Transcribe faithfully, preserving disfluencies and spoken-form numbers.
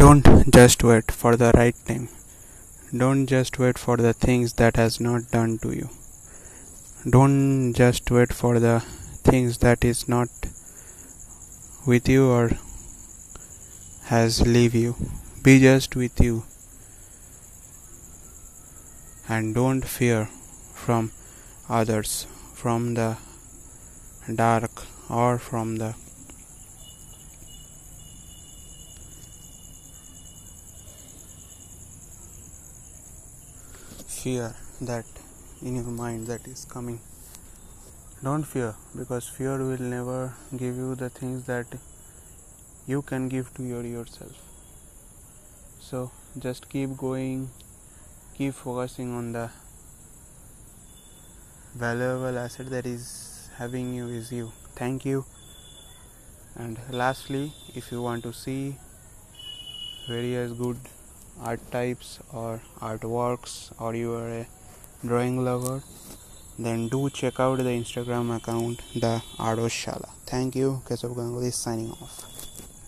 Don't just wait for the right time. Don't just wait for the things that has not done to you. Don't just wait for the things that is not with you or has leave you. Be just with you, and don't fear from others, from the dark or from the fear that in your mind that is coming. Don't fear, because fear will never give you the things that you can give to your yourself. So just keep going, keep focusing on the valuable asset that is having you is you. Thank you. And lastly, if you want to see various good art types or artworks, or you are a drawing lover, then do check out the Instagram account, the Artoshala. Thank you. Kesav Ganguli is signing off.